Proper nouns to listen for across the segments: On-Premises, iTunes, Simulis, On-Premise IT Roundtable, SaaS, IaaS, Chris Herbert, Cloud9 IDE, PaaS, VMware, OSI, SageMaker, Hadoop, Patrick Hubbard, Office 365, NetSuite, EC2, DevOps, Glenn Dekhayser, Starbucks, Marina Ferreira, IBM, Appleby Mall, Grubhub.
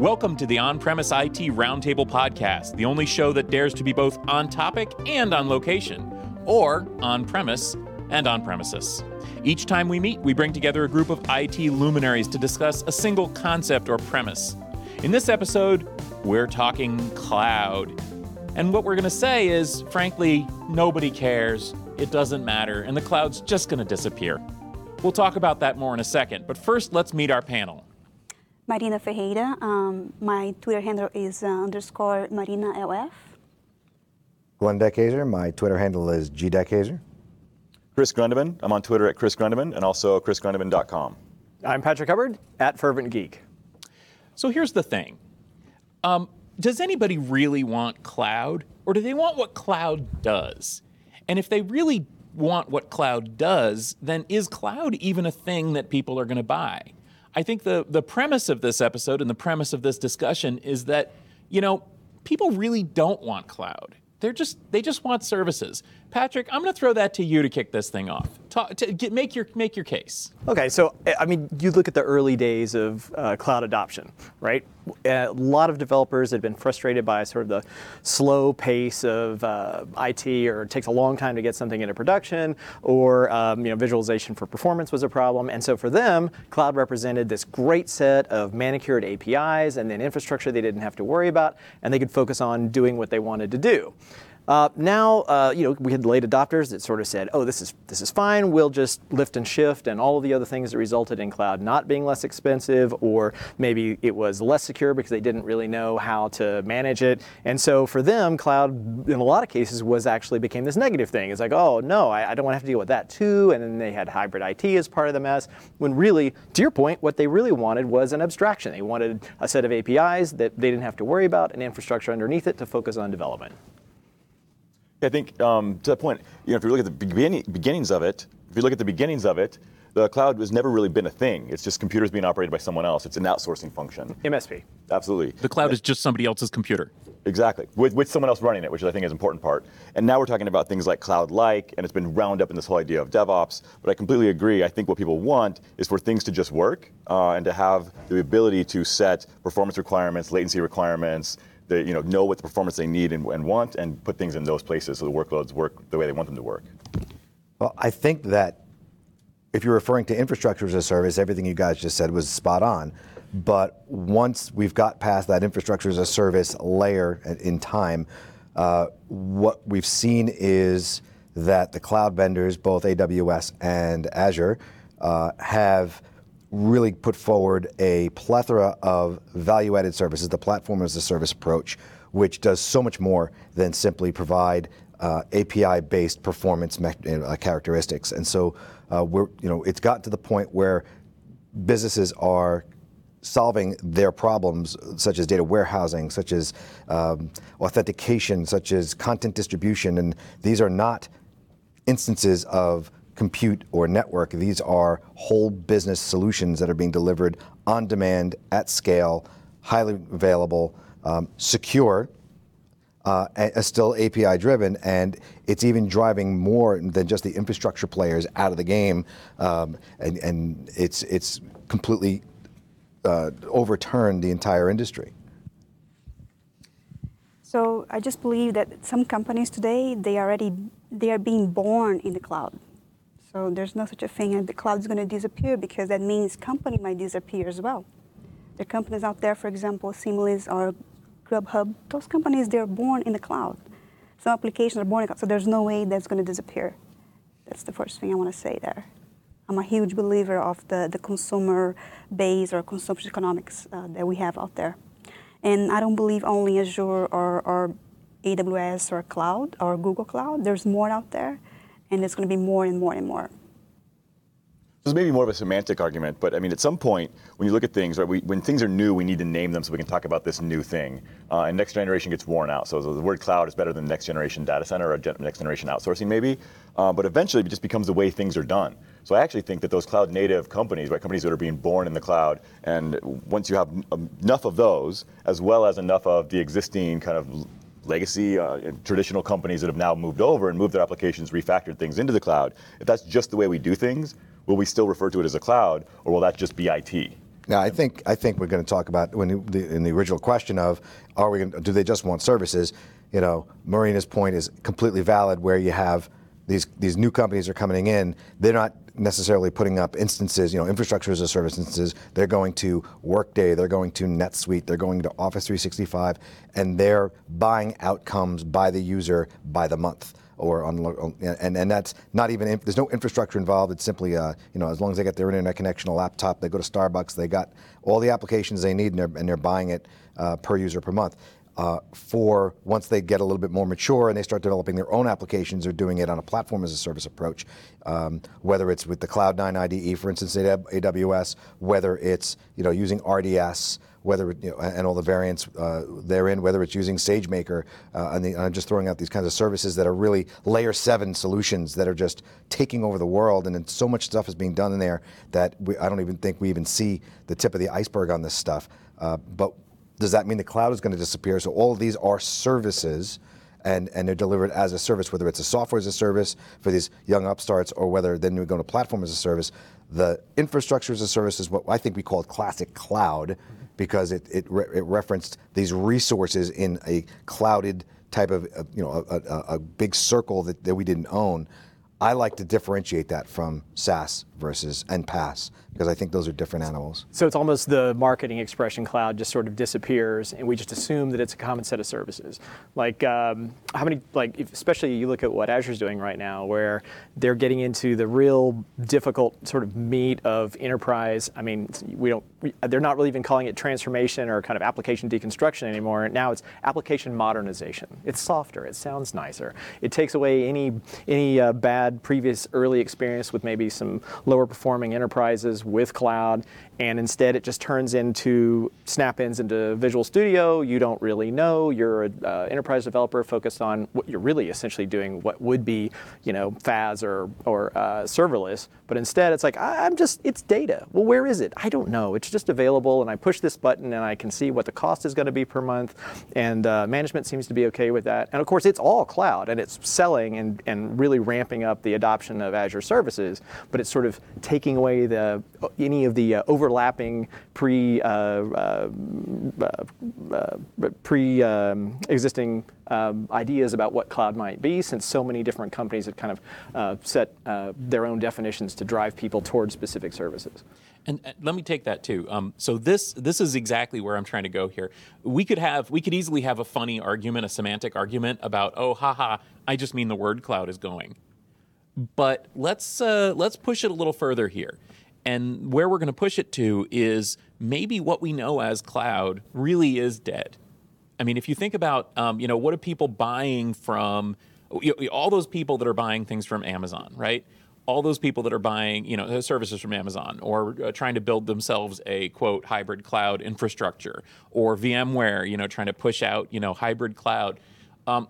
Welcome to the On-Premise IT Roundtable Podcast, the only show that dares to be both on topic and on location, or on-premise and on-premises. Each time we meet, we bring together a group of IT luminaries to discuss a single concept or premise. In this episode, we're talking cloud. And what we're going to say is, frankly, nobody cares, it doesn't matter, and the cloud's just going to disappear. We'll talk about that more in a second, but first, let's meet our panel. Marina Ferreira. My Twitter handle is _MarinaLF. Glenn Dekhayser. My Twitter handle is G Dekhayser. Chris Grundemann. I'm on Twitter at Chris Grundemann and also ChrisGrundemann.com. I'm Patrick Hubbard at FerventGeek. So here's the thing. Does anybody really want cloud, or do they want what cloud does? And if they really want what cloud does, then is cloud even a thing that people are going to buy? I think the premise of this episode and the premise of this discussion is that, you know, people really don't want cloud. They just want services. Patrick, I'm going to throw that to you to kick this thing off. Make your case. Okay, so I mean, you look at the early days of cloud adoption, right? A lot of developers had been frustrated by sort of the slow pace of IT, or it takes a long time to get something into production, or visualization for performance was a problem. And so for them, cloud represented this great set of manicured APIs and then infrastructure they didn't have to worry about, and they could focus on doing what they wanted to do. Now, we had late adopters that sort of said, oh, this is fine, we'll just lift and shift, and all of the other things that resulted in cloud not being less expensive, or maybe it was less secure because they didn't really know how to manage it. And so for them, cloud, in a lot of cases, became this negative thing. It's like, oh, no, I don't want to have to deal with that too. And then they had hybrid IT as part of the mess, when really, to your point, what they really wanted was an abstraction. They wanted a set of APIs that they didn't have to worry about, and infrastructure underneath it to focus on development. I think to that point, if you look at the beginnings of it, the cloud has never really been a thing. It's just computers being operated by someone else. It's an outsourcing function. MSP. Absolutely. The cloud is just somebody else's computer. Exactly, with someone else running it, which I think is an important part. And now we're talking about things like cloud-like, and it's been wound up in this whole idea of DevOps, but I completely agree. I think what people want is for things to just work and to have the ability to set performance requirements, latency requirements, they know what the performance they need and want, and put things in those places so the workloads work the way they want them to work. Well, I think that if you're referring to infrastructure as a service, everything you guys just said was spot on. But once we've got past that infrastructure as a service layer in time, what we've seen is that the cloud vendors, both AWS and Azure, have really put forward a plethora of value-added services, the platform as a service approach, which does so much more than simply provide API-based performance characteristics. And so, it's gotten to the point where businesses are solving their problems, such as data warehousing, such as authentication, such as content distribution, and these are not instances of compute or network. These are whole business solutions that are being delivered on demand, at scale, highly available, secure, and still API driven. And it's even driving more than just the infrastructure players out of the game. And it's completely overturned the entire industry. So I just believe that some companies today, they are being born in the cloud. So there's no such a thing as the cloud's going to disappear, because that means company might disappear as well. The companies out there, for example, Simulis or Grubhub, those companies, they're born in the cloud. Some applications are born in the cloud, so there's no way that's going to disappear. That's the first thing I want to say there. I'm a huge believer of the consumer base or consumption economics that we have out there. And I don't believe only Azure or AWS or Cloud or Google Cloud. There's more out there. And it's going to be more and more and more. This may be more of a semantic argument, but I mean, at some point, when you look at things, right, when things are new, we need to name them so we can talk about this new thing. And next generation gets worn out. So the word cloud is better than next generation data center or next generation outsourcing, maybe. But eventually, it just becomes the way things are done. So I actually think that those cloud native companies, right, companies that are being born in the cloud, and once you have enough of those, as well as enough of the existing kind of legacy traditional companies that have now moved over and moved their applications, refactored things into the cloud, if that's just the way we do things, will we still refer to it as a cloud, or will that just be IT? Now, I think we're going to talk about in the original question of are we going to, do they just want services? You know, Marina's point is completely valid. Where you have these new companies are coming in, they're not necessarily putting up instances, you know, infrastructure as a service instances. They're going to Workday, they're going to NetSuite, they're going to Office 365, and they're buying outcomes by the user by the month. And that's not even, there's no infrastructure involved. It's simply, you know, as long as they get their internet connection, a laptop, they go to Starbucks, they got all the applications they need, and they're buying it per user per month. For once they get a little bit more mature and they start developing their own applications or doing it on a platform as a service approach, whether it's with the Cloud9 IDE, for instance, at AWS, whether it's, you know, using RDS, whether it, you know, and all the variants therein, whether it's using SageMaker, and I'm just throwing out these kinds of services that are really layer 7 solutions that are just taking over the world, and so much stuff is being done in there that I don't even think we even see the tip of the iceberg on this stuff. But does that mean the cloud is going to disappear? So all of these are services, and they're delivered as a service, whether it's a software as a service for these young upstarts, or whether then we're going to platform as a service. The infrastructure as a service is what I think we called classic cloud, because it referenced these resources in a clouded type of, you know, a big circle that we didn't own. I like to differentiate that from SaaS versus and PaaS, because I think those are different animals. So it's almost the marketing expression cloud just sort of disappears, and we just assume that it's a common set of services. Like how many, like if, especially you look at what Azure's doing right now, where they're getting into the real difficult sort of meat of enterprise. I mean, they're not really even calling it transformation or kind of application deconstruction anymore. Now it's application modernization. It's softer. It sounds nicer. It takes away any bad previous early experience with maybe some lower performing enterprises with cloud, and instead it just turns into snap-ins into Visual Studio. You don't really know. You're an enterprise developer focused on what you're really essentially doing, what would be, you know, FaaS or serverless, but instead it's like, it's data. Well, where is it? I don't know. It's just available, and I push this button and I can see what the cost is going to be per month, and management seems to be okay with that. And of course it's all cloud, and it's selling and really ramping up the adoption of Azure services, but it's sort of taking away any of the overlapping pre-existing ideas about what cloud might be, since so many different companies have kind of set their own definitions to drive people towards specific services. And let me take that too. So this is exactly where I'm trying to go here. We could easily have a funny argument, a semantic argument about, oh, haha, I just mean the word cloud is going. But let's push it a little further here. And where we're going to push it to is maybe what we know as cloud really is dead. I mean, if you think about, you know, what are people buying from, you know, all those people that are buying things from Amazon, right? All those people that are buying, you know, services from Amazon, or trying to build themselves a, quote, hybrid cloud infrastructure, or VMware, you know, trying to push out, you know, hybrid cloud.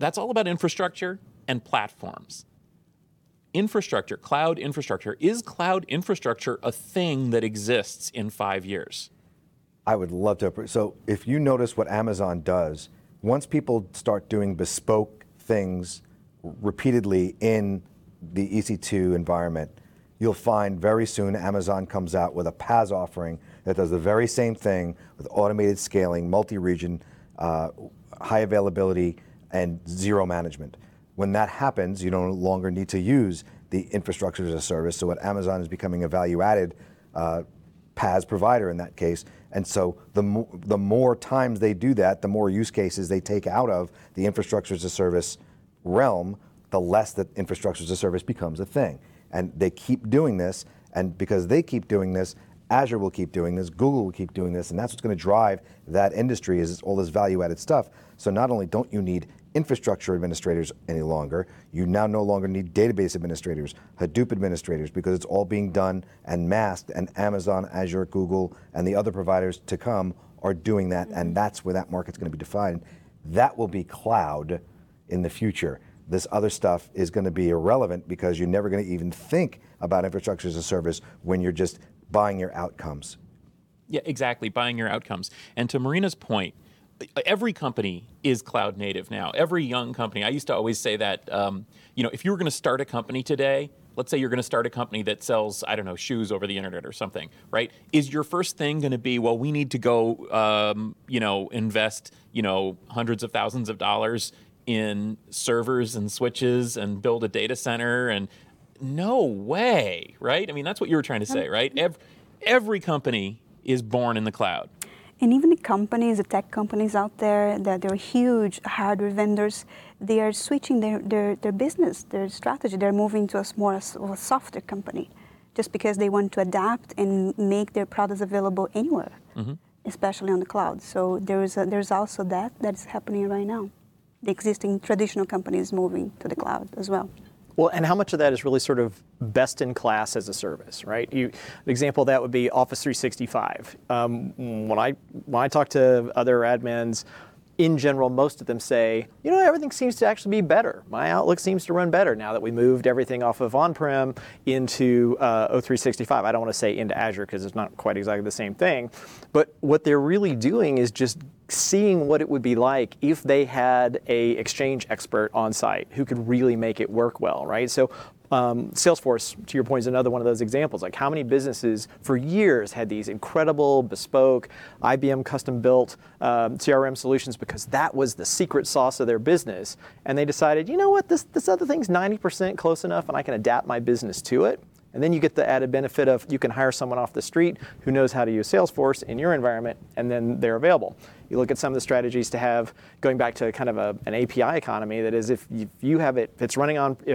That's all about infrastructure and platforms. Infrastructure, cloud infrastructure. Is cloud infrastructure a thing that exists in 5 years? I would love to. So if you notice what Amazon does, once people start doing bespoke things repeatedly in the EC2 environment, you'll find very soon Amazon comes out with a PaaS offering that does the very same thing with automated scaling, multi-region, high availability, and zero management. When that happens, you no longer need to use the infrastructure as a service. So what Amazon is becoming a value-added PaaS provider in that case. And so the more times they do that, the more use cases they take out of the infrastructure as a service realm, the less that infrastructure as a service becomes a thing. And they keep doing this, and because they keep doing this, Azure will keep doing this, Google will keep doing this, and that's what's going to drive that industry is all this value-added stuff. So not only don't you need infrastructure administrators any longer, you now no longer need database administrators, Hadoop administrators, because it's all being done and masked, and Amazon, Azure, Google, and the other providers to come are doing that, and that's where that market's going to be defined. That will be cloud in the future. This other stuff is going to be irrelevant, because you're never going to even think about infrastructure as a service when you're just buying your outcomes. Yeah, exactly, buying your outcomes. And to Marina's point, every company is cloud native now. Every young company. I used to always say that, you know, if you were going to start a company today, Let's say you're going to start a company that sells, I don't know, shoes over the internet or something, right? Is your first thing going to be, well, we need to go, you know, invest, you know, hundreds of thousands of dollars in servers and switches and build a data center? And no way, right? I mean, that's what you were trying to say, right? Every company is born in the cloud. And even the companies, the tech companies out there, that they're huge hardware vendors, they are switching their business, their strategy. They're moving to more of a software company just because they want to adapt and make their products available anywhere, mm-hmm. especially on the cloud. So there's also that is happening right now. The existing traditional companies moving to the cloud as well. Well, and how much of that is really sort of best in class as a service, right? An example of that would be Office 365. When I talk to other admins, in general, most of them say, you know, everything seems to actually be better. My Outlook seems to run better now that we moved everything off of on-prem into O365. I don't want to say into Azure because it's not quite exactly the same thing. But what they're really doing is just seeing what it would be like if they had a Exchange expert on site who could really make it work well, right? So Salesforce, to your point, is another one of those examples. Like, how many businesses for years had these incredible, bespoke, IBM custom-built CRM solutions because that was the secret sauce of their business, and they decided, you know what, this other thing's 90% close enough and I can adapt my business to it. And then you get the added benefit of you can hire someone off the street who knows how to use Salesforce in your environment, and then they're available. You look at some of the strategies to have, going back to kind of an API economy, that is if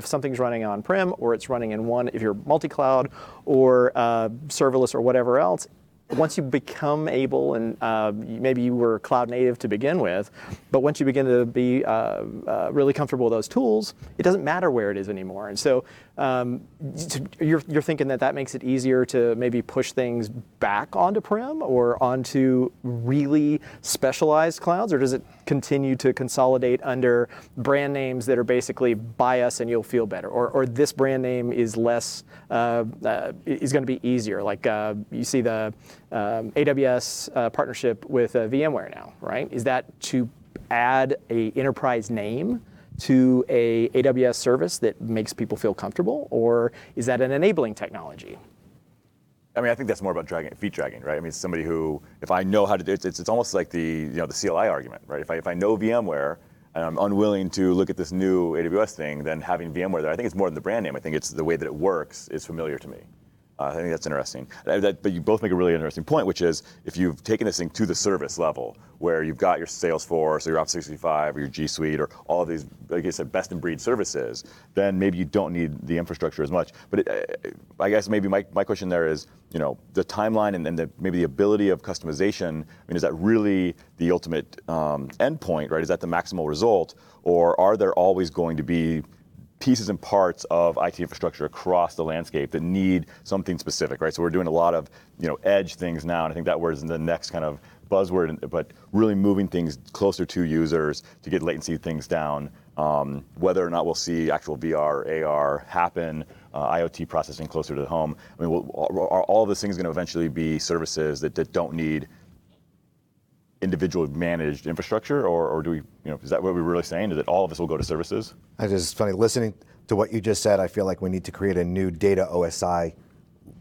something's running on-prem, or it's running in one, if you're multi-cloud or serverless or whatever else, once you become able, and maybe you were cloud native to begin with, but once you begin to be really comfortable with those tools, it doesn't matter where it is anymore. And so you're thinking that makes it easier to maybe push things back onto prem or onto really specialized clouds, or does it continue to consolidate under brand names that are basically buy us and you'll feel better, or this brand name is less is going to be easier? Like you see the AWS partnership with VMware now, right? Is that to add a enterprise name to a AWS service that makes people feel comfortable, or is that an enabling technology? I mean, I think that's more about feet dragging, right? I mean, somebody who, if I know how to do it, it's almost like the CLI argument, right? If I know VMware and I'm unwilling to look at this new AWS thing, then having VMware there, I think it's more than the brand name. I think it's the way that it works is familiar to me. I think that's interesting. But you both make a really interesting point, which is if you've taken this thing to the service level, where you've got your Salesforce or your Office 365 or your G Suite or all of these, like I said, best in breed services, then maybe you don't need the infrastructure as much. But I guess maybe my question there is, you know, the timeline and maybe the ability of customization, I mean, is that really the ultimate endpoint, right? Is that the maximal result? Or are there always going to be pieces and parts of IT infrastructure across the landscape that need something specific, right? So we're doing a lot of, you know, edge things now, and I think that word is the next kind of buzzword, but really moving things closer to users to get latency things down. Whether or not we'll see actual VR, AR happen, IoT processing closer to the home. I mean, are all of these things going to eventually be services that don't need individual managed infrastructure, or do we, you know, is that what we're really saying, is that all of us will go to services? It's funny, listening to what you just said, I feel like we need to create a new data OSI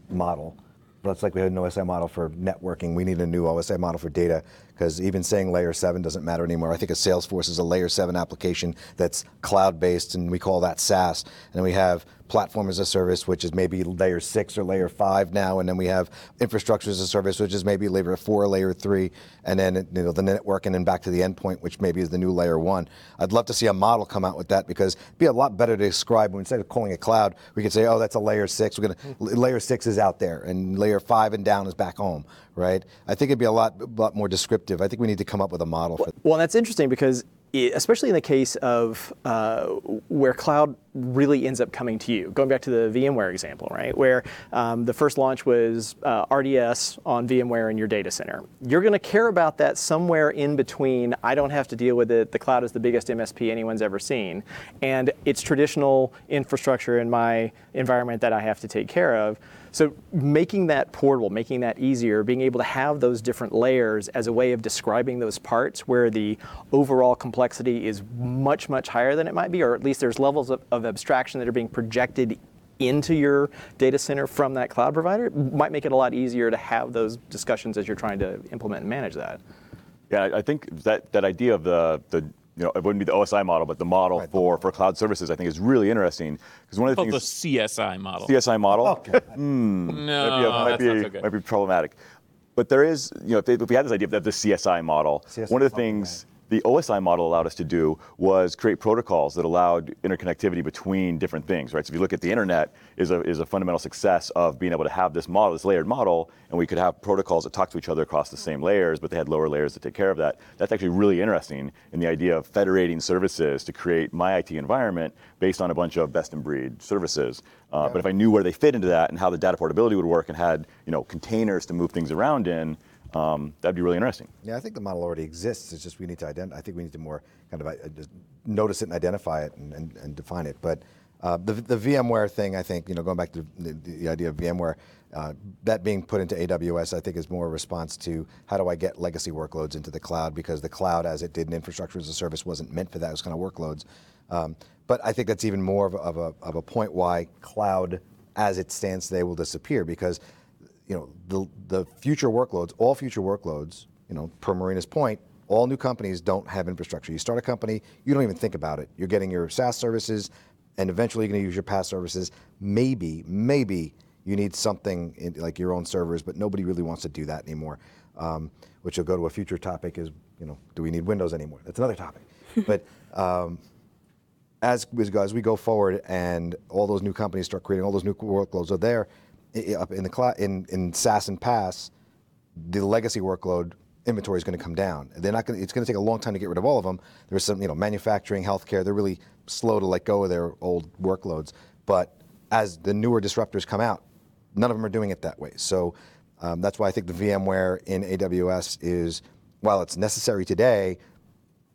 model. That's like we had an OSI model for networking, we need a new OSI model for data, because even saying layer 7 doesn't matter anymore. I think a Salesforce is a layer 7 application that's cloud-based, and we call that SaaS. And we have platform as a service, which is maybe layer 6 or layer 5 now, and then we have infrastructure as a service, which is maybe layer 4 or layer 3, and then, you know, the network and then back to the endpoint, which maybe is the new layer 1. I'd love to see a model come out with that, because it'd be a lot better to describe, when instead of calling it cloud, we could say, oh, that's a layer 6, we're gonna, layer 6 is out there, and layer 5 and down is back home, right? I think it'd be a lot more descriptive. I think we need to come up with a model for that. Well, that's interesting, because especially in the case of where cloud really ends up coming to you. Going back to the VMware example, right, where the first launch was RDS on VMware in your data center. You're going to care about that somewhere in between, I don't have to deal with it, the cloud is the biggest MSP anyone's ever seen, and it's traditional infrastructure in my environment that I have to take care of. So making that portable, making that easier, being able to have those different layers as a way of describing those parts where the overall complexity is much, much higher than it might be, or at least there's levels of abstraction that are being projected into your data center from that cloud provider, might make it a lot easier to have those discussions as you're trying to implement and manage that. Yeah, I think that idea of the you know, it wouldn't be the OSI model, but the model for cloud services, I think, is really interesting. Because one of the things, the CSI model. CSI model? Okay. Might be problematic. But there is, you know, if we had this idea of the CSI model, one of the things the OSI model allowed us to do was create protocols that allowed interconnectivity between different things, right? So if you look at the internet, is a fundamental success of being able to have this model, this layered model, and we could have protocols that talk to each other across the same layers, but they had lower layers to take care of that. That's actually really interesting in the idea of federating services to create my IT environment based on a bunch of best-in-breed services. But if I knew where they fit into that and how the data portability would work and had, you know, containers to move things around in, that'd be really interesting. Yeah, I think the model already exists. It's just we need to I think we need to more kind of notice it and identify it and define it. But the VMware thing, I think, you know, going back to the idea of VMware, that being put into AWS, I think, is more a response to how do I get legacy workloads into the cloud, because the cloud, as it did in infrastructure as a service, wasn't meant for that. It was kind of workloads. But I think that's even more of a point why cloud, as it stands today, will disappear, because, you know, the future workloads, all future workloads, you know, per Marina's point, all new companies don't have infrastructure. You start a company, you don't even think about it. You're getting your SaaS services, and eventually you're going to use your PaaS services. Maybe you need something in, like your own servers, but nobody really wants to do that anymore. Which will go to a future topic is, you know, do we need Windows anymore? That's another topic. But as we go forward and all those new companies start creating, all those new workloads are there, up in the cloud, in SaaS and PaaS, the legacy workload inventory is going to come down. It's going to take a long time to get rid of all of them. There's some, you know, manufacturing, healthcare. They're really slow to let go of their old workloads. But as the newer disruptors come out, none of them are doing it that way. So that's why I think the VMware in AWS is, while it's necessary today,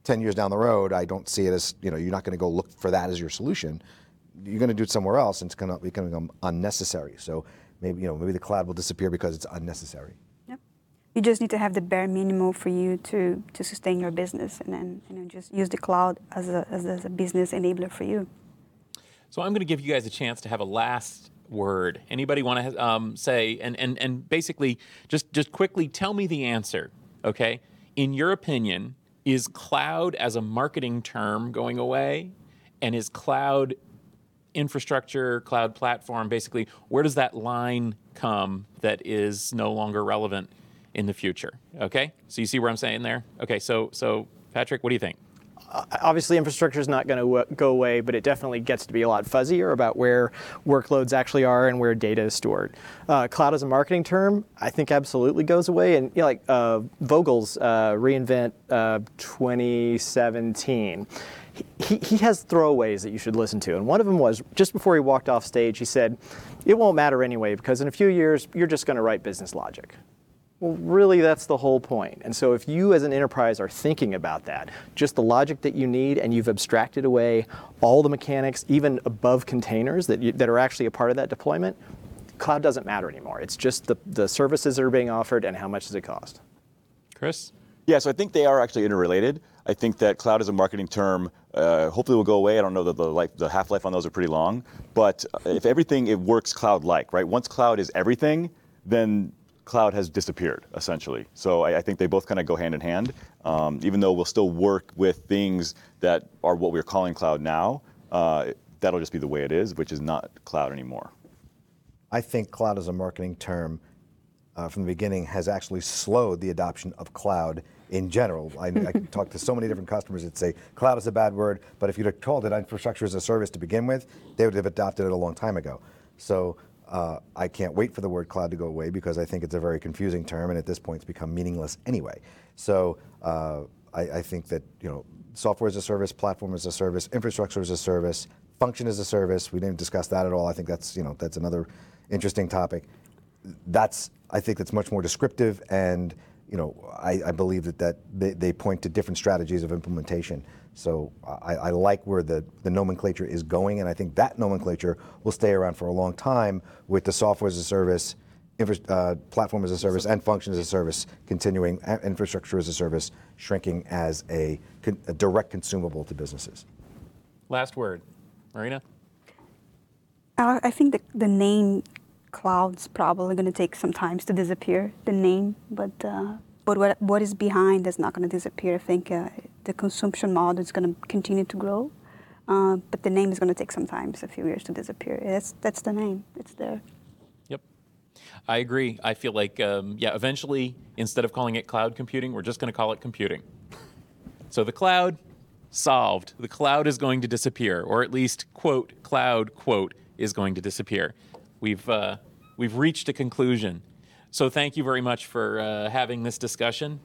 10 years down the road, I don't see it as, you know, you're not going to go look for that as your solution. You're going to do it somewhere else, and it's going to become unnecessary. So maybe the cloud will disappear because it's unnecessary. Yep. You just need to have the bare minimum for you to sustain your business, and then, you know, just use the cloud as a business enabler for you. So I'm going to give you guys a chance to have a last word. Anybody want to say, and basically just quickly tell me the answer, okay? In your opinion, is cloud as a marketing term going away, and is cloud infrastructure, cloud platform, basically, where does that line come that is no longer relevant in the future? Okay, so you see where I'm saying there? Okay, so Patrick, what do you think? Obviously, infrastructure is not going to go away, but it definitely gets to be a lot fuzzier about where workloads actually are and where data is stored. Cloud as a marketing term, I think, absolutely goes away. And, you know, like Vogel's reInvent 2017, he has throwaways that you should listen to. And one of them was, just before he walked off stage, he said, it won't matter anyway, because in a few years, you're just going to write business logic. Well, really, that's the whole point. And so if you as an enterprise are thinking about that, just the logic that you need, and you've abstracted away all the mechanics, even above containers that are actually a part of that deployment, cloud doesn't matter anymore. It's just the services that are being offered and how much does it cost. Chris? Yeah, so I think they are actually interrelated. I think that cloud as a marketing term hopefully will go away. I don't know that the half-life on those are pretty long. But if everything, it works cloud-like, right? Once cloud is everything, then cloud has disappeared, essentially. So I think they both kind of go hand in hand, even though we'll still work with things that are what we're calling cloud now. That'll just be the way it is, which is not cloud anymore. I think cloud as a marketing term from the beginning has actually slowed the adoption of cloud in general. I talk to so many different customers that say cloud is a bad word, but if you'd have called it infrastructure as a service to begin with, they would have adopted it a long time ago. So I can't wait for the word cloud to go away, because I think it's a very confusing term, and at this point it's become meaningless anyway. So I think that, you know, software as a service, platform as a service, infrastructure as a service, function as a service, we didn't discuss that at all. I think that's, you know, that's another interesting topic. I think that's much more descriptive, and, you know, I believe that they point to different strategies of implementation. So I like where the nomenclature is going, and I think that nomenclature will stay around for a long time, with the software as a service, platform as a service, and function as a service continuing, infrastructure as a service shrinking as a direct consumable to businesses. Last word, Marina? I think the name cloud's probably going to take some time to disappear, the name, but what is behind is not going to disappear. I think the consumption model is going to continue to grow, but the name is going to take sometimes a few years to disappear. That's the name. It's there. Yep. I agree. I feel like, eventually, instead of calling it cloud computing, we're just going to call it computing. So the cloud, solved. The cloud is going to disappear, or at least, quote, cloud, quote, is going to disappear. We've reached a conclusion. So thank you very much for having this discussion.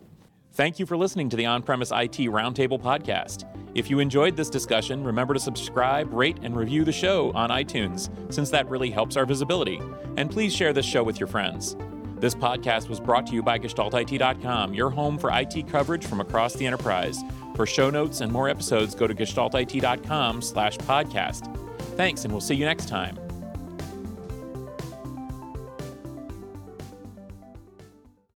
Thank you for listening to the On-Premise IT Roundtable podcast. If you enjoyed this discussion, remember to subscribe, rate, and review the show on iTunes, since that really helps our visibility. And please share this show with your friends. This podcast was brought to you by GestaltIT.com, your home for IT coverage from across the enterprise. For show notes and more episodes, go to GestaltIT.com/podcast. Thanks, and we'll see you next time.